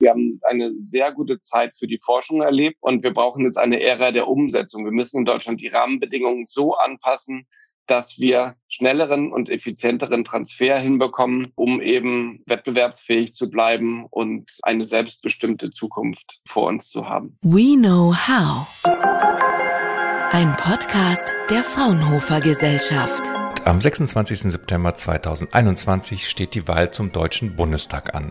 Wir haben eine sehr gute Zeit für die Forschung erlebt und wir brauchen jetzt eine Ära der Umsetzung. Wir müssen in Deutschland die Rahmenbedingungen so anpassen, dass wir schnelleren und effizienteren Transfer hinbekommen, um eben wettbewerbsfähig zu bleiben und eine selbstbestimmte Zukunft vor uns zu haben. We Know How. Ein Podcast der Fraunhofer Gesellschaft. Am 26. September 2021 steht die Wahl zum Deutschen Bundestag an.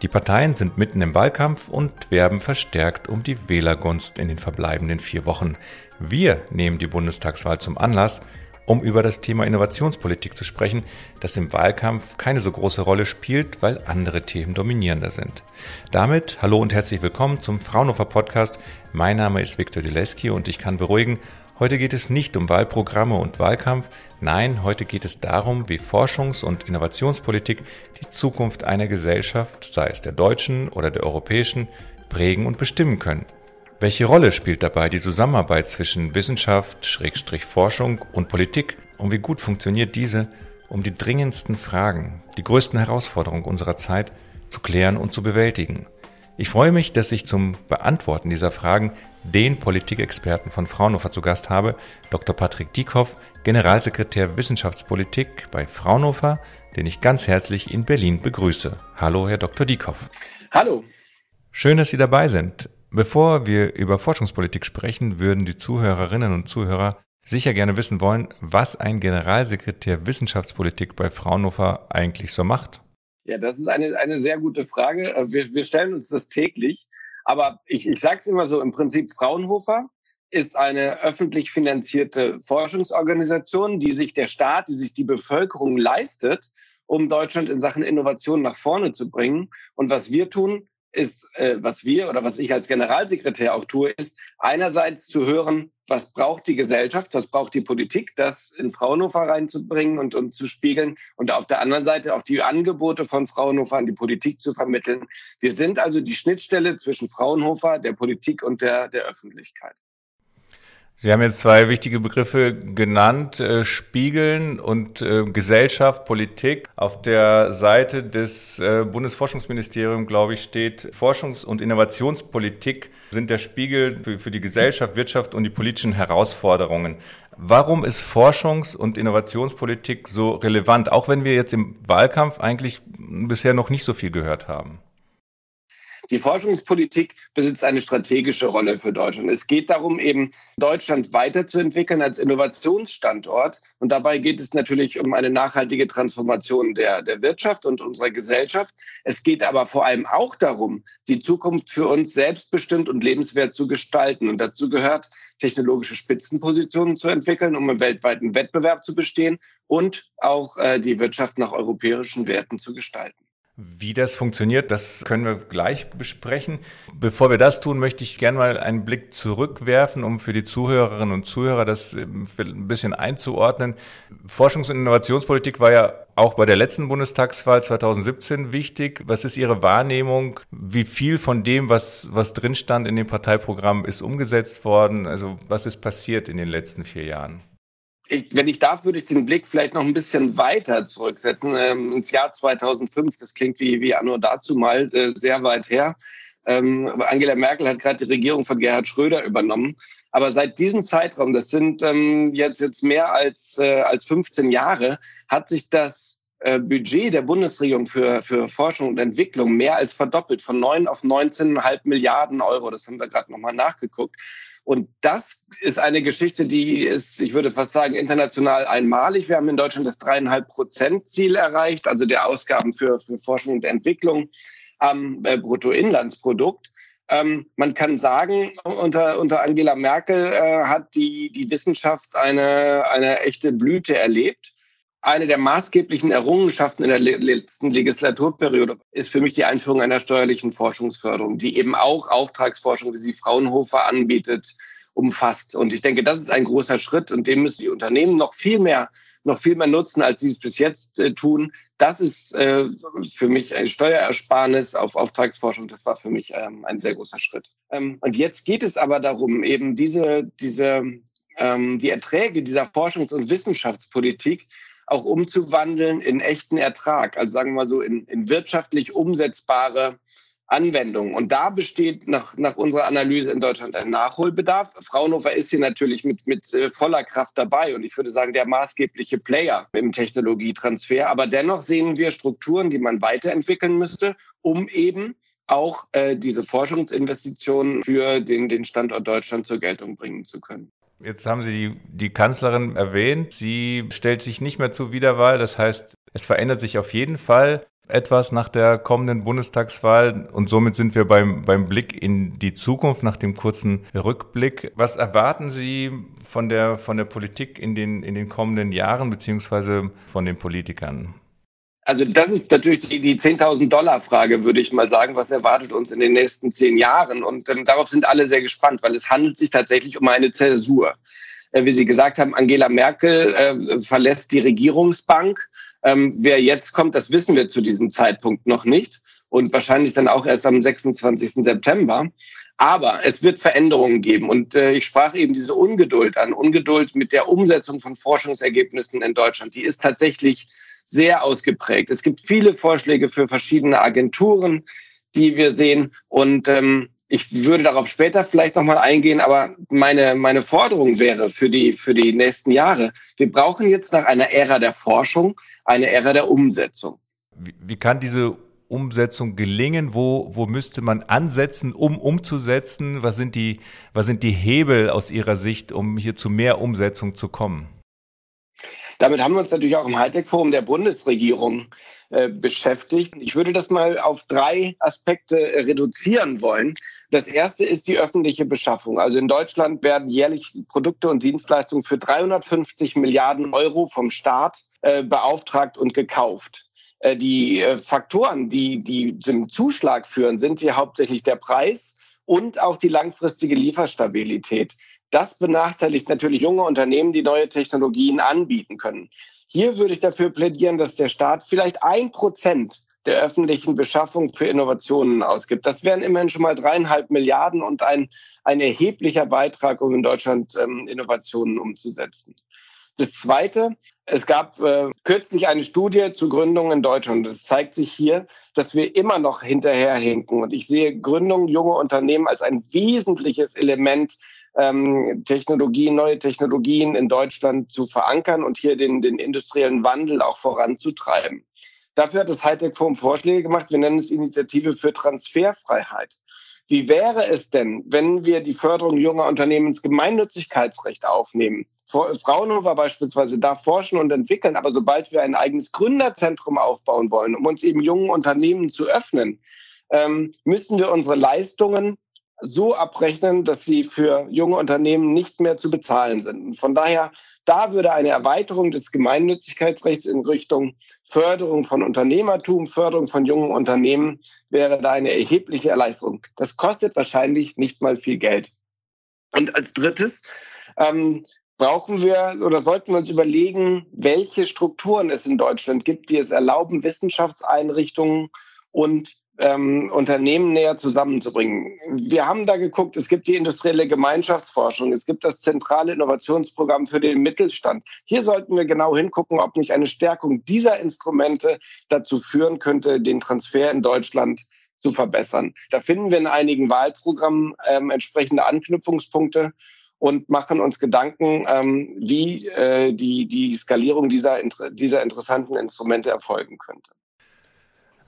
Die Parteien sind mitten im Wahlkampf und werben verstärkt um die Wählergunst in den verbleibenden 4 Wochen. Wir nehmen die Bundestagswahl zum Anlass, um über das Thema Innovationspolitik zu sprechen, das im Wahlkampf keine so große Rolle spielt, weil andere Themen dominierender sind. Damit hallo und herzlich willkommen zum Fraunhofer Podcast. Mein Name ist Viktor Dileski und ich kann beruhigen, heute geht es nicht um Wahlprogramme und Wahlkampf. Nein, heute geht es darum, wie Forschungs- und Innovationspolitik die Zukunft einer Gesellschaft, sei es der deutschen oder der europäischen, prägen und bestimmen können. Welche Rolle spielt dabei die Zusammenarbeit zwischen Wissenschaft, Forschung und Politik und wie gut funktioniert diese, um die dringendsten Fragen, die größten Herausforderungen unserer Zeit zu klären und zu bewältigen? Ich freue mich, dass ich zum Beantworten dieser Fragen den Politikexperten von Fraunhofer zu Gast habe, Dr. Patrick Diekhoff, Generalsekretär Wissenschaftspolitik bei Fraunhofer, den ich ganz herzlich in Berlin begrüße. Hallo, Herr Dr. Diekhoff. Hallo. Schön, dass Sie dabei sind. Bevor wir über Forschungspolitik sprechen, würden die Zuhörerinnen und Zuhörer sicher gerne wissen wollen, was ein Generalsekretär Wissenschaftspolitik bei Fraunhofer eigentlich so macht. Ja, das ist eine sehr gute Frage. Wir stellen uns das täglich. Aber ich sage es immer so, im Prinzip Fraunhofer ist eine öffentlich finanzierte Forschungsorganisation, die sich der Staat, die sich die Bevölkerung leistet, um Deutschland in Sachen Innovation nach vorne zu bringen. Und was wir tun, was ich als Generalsekretär auch tue, ist einerseits zu hören, was braucht die Gesellschaft, was braucht die Politik, das in Fraunhofer reinzubringen und zu spiegeln und auf der anderen Seite auch die Angebote von Fraunhofer an die Politik zu vermitteln. Wir sind also die Schnittstelle zwischen Fraunhofer, der Politik und der Öffentlichkeit. Sie haben jetzt 2 wichtige Begriffe genannt, Spiegeln und Gesellschaft, Politik. Auf der Seite des Bundesforschungsministeriums, glaube ich, steht, Forschungs- und Innovationspolitik sind der Spiegel für die Gesellschaft, Wirtschaft und die politischen Herausforderungen. Warum ist Forschungs- und Innovationspolitik so relevant, auch wenn wir jetzt im Wahlkampf eigentlich bisher noch nicht so viel gehört haben? Die Forschungspolitik besitzt eine strategische Rolle für Deutschland. Es geht darum, eben Deutschland weiterzuentwickeln als Innovationsstandort. Und dabei geht es natürlich um eine nachhaltige Transformation der Wirtschaft und unserer Gesellschaft. Es geht aber vor allem auch darum, die Zukunft für uns selbstbestimmt und lebenswert zu gestalten. Und dazu gehört, technologische Spitzenpositionen zu entwickeln, um im weltweiten Wettbewerb zu bestehen und auch die Wirtschaft nach europäischen Werten zu gestalten. Wie das funktioniert, das können wir gleich besprechen. Bevor wir das tun, möchte ich gerne mal einen Blick zurückwerfen, um für die Zuhörerinnen und Zuhörer das ein bisschen einzuordnen. Forschungs- und Innovationspolitik war ja auch bei der letzten Bundestagswahl 2017 wichtig. Was ist Ihre Wahrnehmung? Wie viel von dem, was drin stand in dem Parteiprogramm, ist umgesetzt worden? Also was ist passiert in den letzten 4 Jahren? Wenn ich darf, würde ich den Blick vielleicht noch ein bisschen weiter zurücksetzen. Ins Jahr 2005, das klingt wie anno dazu mal, sehr weit her. Angela Merkel hat gerade die Regierung von Gerhard Schröder übernommen. Aber seit diesem Zeitraum, das sind jetzt mehr als 15 Jahre, hat sich das Budget der Bundesregierung für Forschung und Entwicklung mehr als verdoppelt, von 9 auf 19,5 Milliarden Euro. Das haben wir gerade nochmal nachgeguckt. Und das ist eine Geschichte, die ist, ich würde fast sagen, international einmalig. Wir haben in Deutschland das 3,5%-Ziel erreicht, also der Ausgaben für Forschung und Entwicklung am Bruttoinlandsprodukt. Man kann sagen, unter Angela Merkel hat die Wissenschaft eine echte Blüte erlebt. Eine der maßgeblichen Errungenschaften in der letzten Legislaturperiode ist für mich die Einführung einer steuerlichen Forschungsförderung, die eben auch Auftragsforschung, wie sie Fraunhofer anbietet, umfasst. Und ich denke, das ist ein großer Schritt und den müssen die Unternehmen noch viel mehr nutzen, als sie es bis jetzt tun. Das ist für mich ein Steuerersparnis auf Auftragsforschung. Das war für mich ein sehr großer Schritt. Und jetzt geht es aber darum, eben die Erträge dieser Forschungs- und Wissenschaftspolitik auch umzuwandeln in echten Ertrag, also sagen wir mal so in wirtschaftlich umsetzbare Anwendungen. Und da besteht nach unserer Analyse in Deutschland ein Nachholbedarf. Fraunhofer ist hier natürlich mit voller Kraft dabei und ich würde sagen, der maßgebliche Player im Technologietransfer. Aber dennoch sehen wir Strukturen, die man weiterentwickeln müsste, um eben auch diese Forschungsinvestitionen für den Standort Deutschland zur Geltung bringen zu können. Jetzt haben Sie die Kanzlerin erwähnt. Sie stellt sich nicht mehr zur Wiederwahl. Das heißt, es verändert sich auf jeden Fall etwas nach der kommenden Bundestagswahl und somit sind wir beim Blick in die Zukunft, nach dem kurzen Rückblick. Was erwarten Sie von der Politik in den kommenden Jahren beziehungsweise von den Politikern? Also das ist natürlich die $10.000-Frage, würde ich mal sagen. Was erwartet uns in den nächsten 10 Jahren? Und darauf sind alle sehr gespannt, weil es handelt sich tatsächlich um eine Zäsur. Wie Sie gesagt haben, Angela Merkel verlässt die Regierungsbank. Wer jetzt kommt, das wissen wir zu diesem Zeitpunkt noch nicht und wahrscheinlich dann auch erst am 26. September. Aber es wird Veränderungen geben und ich sprach eben diese Ungeduld an. Ungeduld mit der Umsetzung von Forschungsergebnissen in Deutschland, die ist tatsächlich sehr ausgeprägt. Es gibt viele Vorschläge für verschiedene Agenturen, die wir sehen und ich würde darauf später vielleicht nochmal eingehen, aber meine Forderung wäre für die nächsten Jahre, wir brauchen jetzt nach einer Ära der Forschung eine Ära der Umsetzung. Wie kann diese Umsetzung gelingen? Wo müsste man ansetzen, um umzusetzen? Was sind die Hebel aus Ihrer Sicht, um hier zu mehr Umsetzung zu kommen? Damit haben wir uns natürlich auch im Hightech-Forum der Bundesregierung beschäftigt. Ich würde das mal auf 3 Aspekte reduzieren wollen. Das erste ist die öffentliche Beschaffung. Also in Deutschland werden jährlich Produkte und Dienstleistungen für 350 Milliarden Euro vom Staat beauftragt und gekauft. Die Faktoren, die zum Zuschlag führen, sind hier hauptsächlich der Preis und auch die langfristige Lieferstabilität. Das benachteiligt natürlich junge Unternehmen, die neue Technologien anbieten können. Hier würde ich dafür plädieren, dass der Staat vielleicht 1% der öffentlichen Beschaffung für Innovationen ausgibt. Das wären immerhin schon mal 3,5 Milliarden und ein erheblicher Beitrag, um in Deutschland Innovationen umzusetzen. Das Zweite, es gab kürzlich eine Studie zu Gründungen in Deutschland. Das zeigt sich hier, dass wir immer noch hinterherhinken. Und ich sehe Gründungen junger Unternehmen als ein wesentliches Element, neue Technologien in Deutschland zu verankern und hier den industriellen Wandel auch voranzutreiben. Dafür hat das Hightech-Forum Vorschläge gemacht. Wir nennen es Initiative für Transferfreiheit. Wie wäre es denn, wenn wir die Förderung junger Unternehmen ins Gemeinnützigkeitsrecht aufnehmen? Fraunhofer beispielsweise darf forschen und entwickeln, aber sobald wir ein eigenes Gründerzentrum aufbauen wollen, um uns eben jungen Unternehmen zu öffnen, müssen wir unsere Leistungen so abrechnen, dass sie für junge Unternehmen nicht mehr zu bezahlen sind. Und von daher, da würde eine Erweiterung des Gemeinnützigkeitsrechts in Richtung Förderung von Unternehmertum, Förderung von jungen Unternehmen, wäre da eine erhebliche Erleichterung. Das kostet wahrscheinlich nicht mal viel Geld. Und als Drittes sollten wir uns überlegen, welche Strukturen es in Deutschland gibt, die es erlauben, Wissenschaftseinrichtungen und Unternehmen näher zusammenzubringen. Wir haben da geguckt, es gibt die industrielle Gemeinschaftsforschung, es gibt das zentrale Innovationsprogramm für den Mittelstand. Hier sollten wir genau hingucken, ob nicht eine Stärkung dieser Instrumente dazu führen könnte, den Transfer in Deutschland zu verbessern. Da finden wir in einigen Wahlprogrammen entsprechende Anknüpfungspunkte und machen uns Gedanken, wie die Skalierung dieser interessanten Instrumente erfolgen könnte.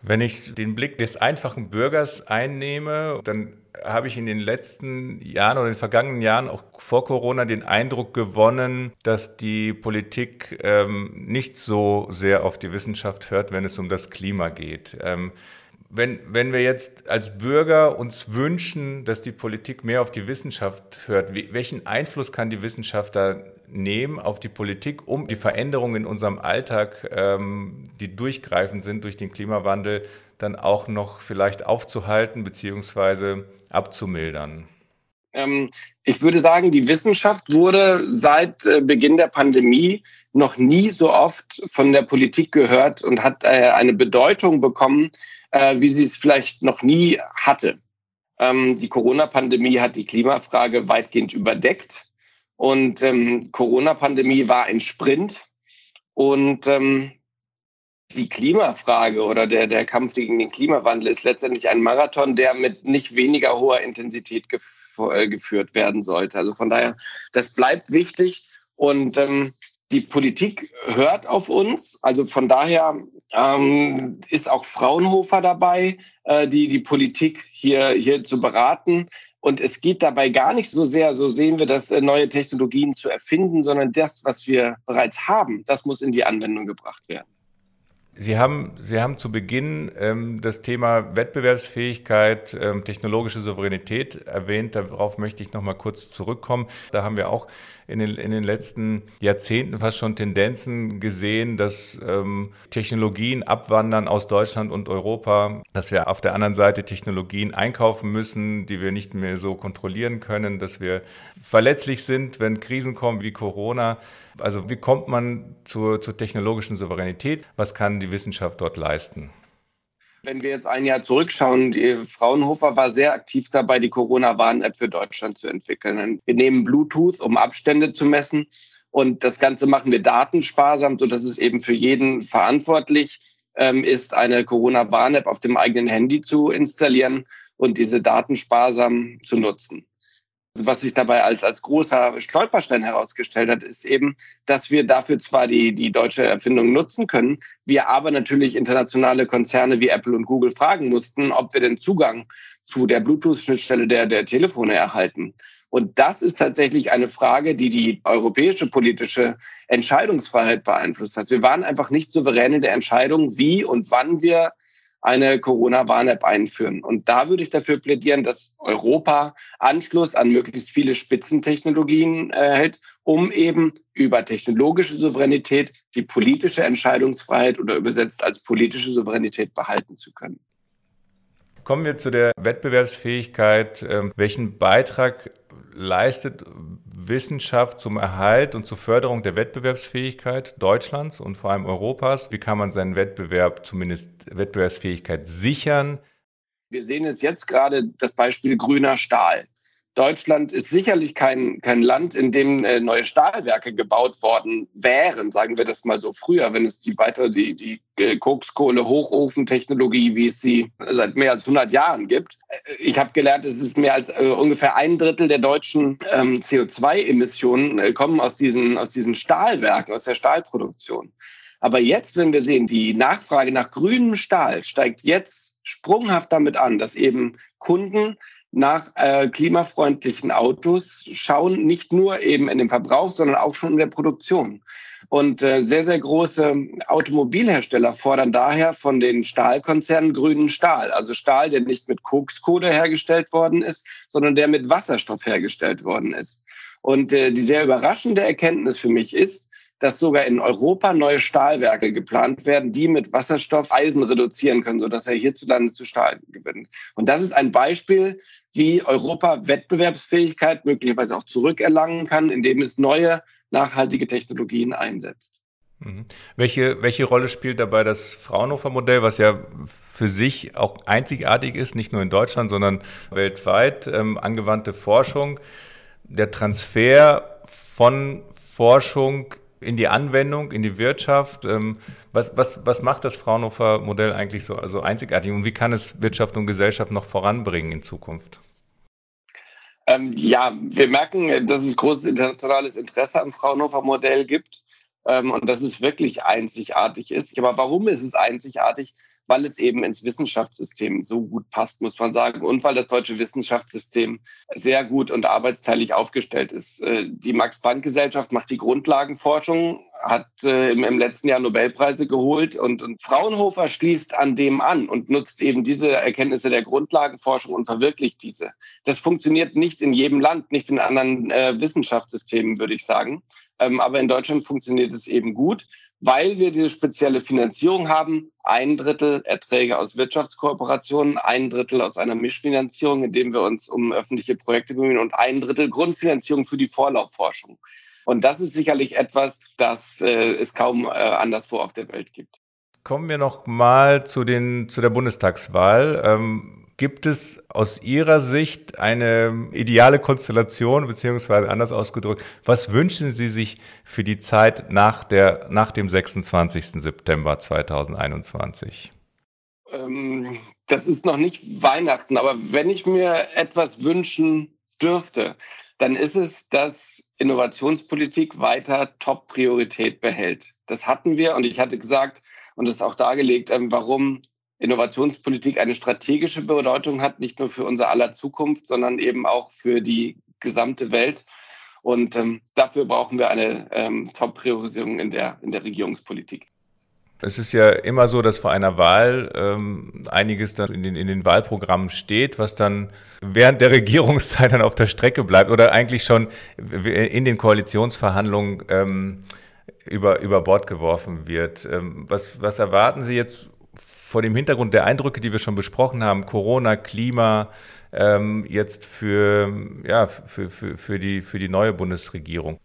Wenn ich den Blick des einfachen Bürgers einnehme, dann habe ich in den letzten Jahren oder in den vergangenen Jahren auch vor Corona den Eindruck gewonnen, dass die Politik nicht so sehr auf die Wissenschaft hört, wenn es um das Klima geht. Wenn wir jetzt als Bürger uns wünschen, dass die Politik mehr auf die Wissenschaft hört, welchen Einfluss kann die Wissenschaft da nehmen auf die Politik, um die Veränderungen in unserem Alltag, die durchgreifend sind durch den Klimawandel, dann auch noch vielleicht aufzuhalten bzw. abzumildern? Ich würde sagen, die Wissenschaft wurde seit Beginn der Pandemie noch nie so oft von der Politik gehört und hat eine Bedeutung bekommen, wie sie es vielleicht noch nie hatte. Die Corona-Pandemie hat die Klimafrage weitgehend überdeckt und Corona-Pandemie war ein Sprint und Die Klimafrage oder der Kampf gegen den Klimawandel ist letztendlich ein Marathon, der mit nicht weniger hoher Intensität geführt werden sollte. Also von daher, das bleibt wichtig und die Politik hört auf uns. Also von daher ist auch Fraunhofer dabei, die Politik hier zu beraten. Und es geht dabei gar nicht so sehr, so sehen wir das, neue Technologien zu erfinden, sondern das, was wir bereits haben, das muss in die Anwendung gebracht werden. Sie haben zu Beginn das Thema Wettbewerbsfähigkeit, technologische Souveränität erwähnt. Darauf möchte ich noch mal kurz zurückkommen. Da haben wir auch in den letzten Jahrzehnten fast schon Tendenzen gesehen, dass Technologien abwandern aus Deutschland und Europa, dass wir auf der anderen Seite Technologien einkaufen müssen, die wir nicht mehr so kontrollieren können, dass wir verletzlich sind, wenn Krisen kommen wie Corona. Also wie kommt man zur technologischen Souveränität? Was kann die Wissenschaft dort leisten? Wenn wir jetzt ein Jahr zurückschauen, Fraunhofer war sehr aktiv dabei, die Corona-Warn-App für Deutschland zu entwickeln. Wir nehmen Bluetooth, um Abstände zu messen. Und das Ganze machen wir datensparsam, sodass es eben für jeden verantwortlich ist, eine Corona-Warn-App auf dem eigenen Handy zu installieren und diese datensparsam zu nutzen. Was sich dabei als großer Stolperstein herausgestellt hat, ist eben, dass wir dafür zwar die deutsche Erfindung nutzen können, wir aber natürlich internationale Konzerne wie Apple und Google fragen mussten, ob wir den Zugang zu der Bluetooth-Schnittstelle der Telefone erhalten. Und das ist tatsächlich eine Frage, die europäische politische Entscheidungsfreiheit beeinflusst hat. Wir waren einfach nicht souverän in der Entscheidung, wie und wann wir eine Corona-Warn-App einführen. Und da würde ich dafür plädieren, dass Europa Anschluss an möglichst viele Spitzentechnologien hält, um eben über technologische Souveränität die politische Entscheidungsfreiheit oder übersetzt als politische Souveränität behalten zu können. Kommen wir zu der Wettbewerbsfähigkeit. Welchen Beitrag leistet Wissenschaft zum Erhalt und zur Förderung der Wettbewerbsfähigkeit Deutschlands und vor allem Europas? Wie kann man seinen Wettbewerb, zumindest Wettbewerbsfähigkeit, sichern? Wir sehen es jetzt gerade, das Beispiel grüner Stahl. Deutschland ist sicherlich kein Land, in dem neue Stahlwerke gebaut worden wären, sagen wir das mal so früher, wenn es die Kokskohle-Hochofentechnologie, wie es sie seit mehr als 100 Jahren gibt. Ich habe gelernt, es ist mehr als ungefähr ein Drittel der deutschen CO2-Emissionen kommen aus diesen Stahlwerken, aus der Stahlproduktion. Aber jetzt, wenn wir sehen, die Nachfrage nach grünem Stahl steigt jetzt sprunghaft damit an, dass eben Kunden nach klimafreundlichen Autos schauen, nicht nur eben in dem Verbrauch, sondern auch schon in der Produktion. Und sehr, sehr große Automobilhersteller fordern daher von den Stahlkonzernen grünen Stahl. Also Stahl, der nicht mit Kokskohle hergestellt worden ist, sondern der mit Wasserstoff hergestellt worden ist. Und die sehr überraschende Erkenntnis für mich ist, dass sogar in Europa neue Stahlwerke geplant werden, die mit Wasserstoff Eisen reduzieren können, sodass er hierzulande zu Stahl gewinnt. Und das ist ein Beispiel, wie Europa Wettbewerbsfähigkeit möglicherweise auch zurückerlangen kann, indem es neue, nachhaltige Technologien einsetzt. Mhm. Welche Rolle spielt dabei das Fraunhofer-Modell, was ja für sich auch einzigartig ist, nicht nur in Deutschland, sondern weltweit, angewandte Forschung, der Transfer von Forschung in die Anwendung, in die Wirtschaft? Was macht das Fraunhofer-Modell eigentlich so also einzigartig und wie kann es Wirtschaft und Gesellschaft noch voranbringen in Zukunft? Ja, wir merken, dass es großes internationales Interesse am Fraunhofer-Modell gibt und dass es wirklich einzigartig ist. Aber warum ist es einzigartig? Weil es eben ins Wissenschaftssystem so gut passt, muss man sagen, und weil das deutsche Wissenschaftssystem sehr gut und arbeitsteilig aufgestellt ist. Die Max-Planck-Gesellschaft macht die Grundlagenforschung, hat im letzten Jahr Nobelpreise geholt und Fraunhofer schließt an dem an und nutzt eben diese Erkenntnisse der Grundlagenforschung und verwirklicht diese. Das funktioniert nicht in jedem Land, nicht in anderen Wissenschaftssystemen, würde ich sagen. Aber in Deutschland funktioniert es eben gut, weil wir diese spezielle Finanzierung haben. 1/3 Erträge aus Wirtschaftskooperationen, 1/3 aus einer Mischfinanzierung, indem wir uns um öffentliche Projekte bemühen und 1/3 Grundfinanzierung für die Vorlaufforschung. Und das ist sicherlich etwas, das es kaum anderswo auf der Welt gibt. Kommen wir noch mal zu der Bundestagswahl. Gibt es aus Ihrer Sicht eine ideale Konstellation, beziehungsweise anders ausgedrückt, was wünschen Sie sich für die Zeit nach dem 26. September 2021? Das ist noch nicht Weihnachten, aber wenn ich mir etwas wünschen dürfte, dann ist es, dass Innovationspolitik weiter Top-Priorität behält. Das hatten wir und ich hatte gesagt und das auch dargelegt, warum Innovationspolitik eine strategische Bedeutung hat, nicht nur für unser aller Zukunft, sondern eben auch für die gesamte Welt. Und dafür brauchen wir eine Top-Priorisierung in der Regierungspolitik. Es ist ja immer so, dass vor einer Wahl einiges dann in den Wahlprogrammen steht, was dann während der Regierungszeit dann auf der Strecke bleibt oder eigentlich schon in den Koalitionsverhandlungen über Bord geworfen wird. Was erwarten Sie jetzt vor dem Hintergrund der Eindrücke, die wir schon besprochen haben, Corona, Klima, jetzt für die neue Bundesregierung?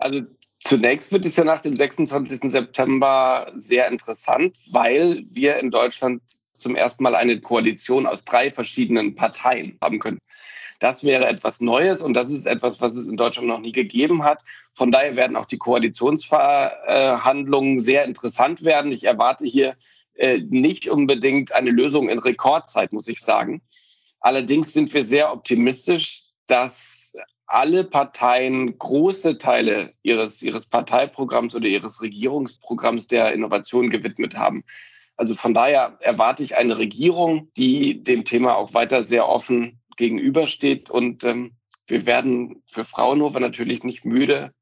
Also zunächst wird es ja nach dem 26. September sehr interessant, weil wir in Deutschland zum ersten Mal eine Koalition aus 3 verschiedenen Parteien haben können. Das wäre etwas Neues und das ist etwas, was es in Deutschland noch nie gegeben hat. Von daher werden auch die Koalitionsverhandlungen sehr interessant werden. Ich erwarte hier nicht unbedingt eine Lösung in Rekordzeit, muss ich sagen. Allerdings sind wir sehr optimistisch, dass alle Parteien große Teile ihres Parteiprogramms oder ihres Regierungsprogramms der Innovation gewidmet haben. Also von daher erwarte ich eine Regierung, die dem Thema auch weiter sehr offen gegenübersteht. Und wir werden für Fraunhofer natürlich nicht müde,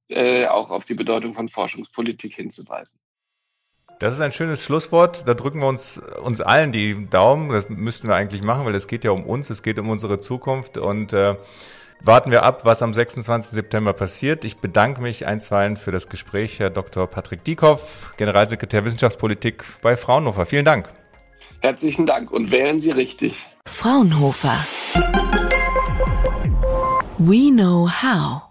auch auf die Bedeutung von Forschungspolitik hinzuweisen. Das ist ein schönes Schlusswort. Da drücken wir uns allen die Daumen. Das müssten wir eigentlich machen, weil es geht ja um uns, es geht um unsere Zukunft. Und warten wir ab, was am 26. September passiert. Ich bedanke mich einstweilen für das Gespräch, Herr Dr. Patrick Diekhoff, Generalsekretär Wissenschaftspolitik bei Fraunhofer. Vielen Dank. Herzlichen Dank und wählen Sie richtig. Fraunhofer. We know how.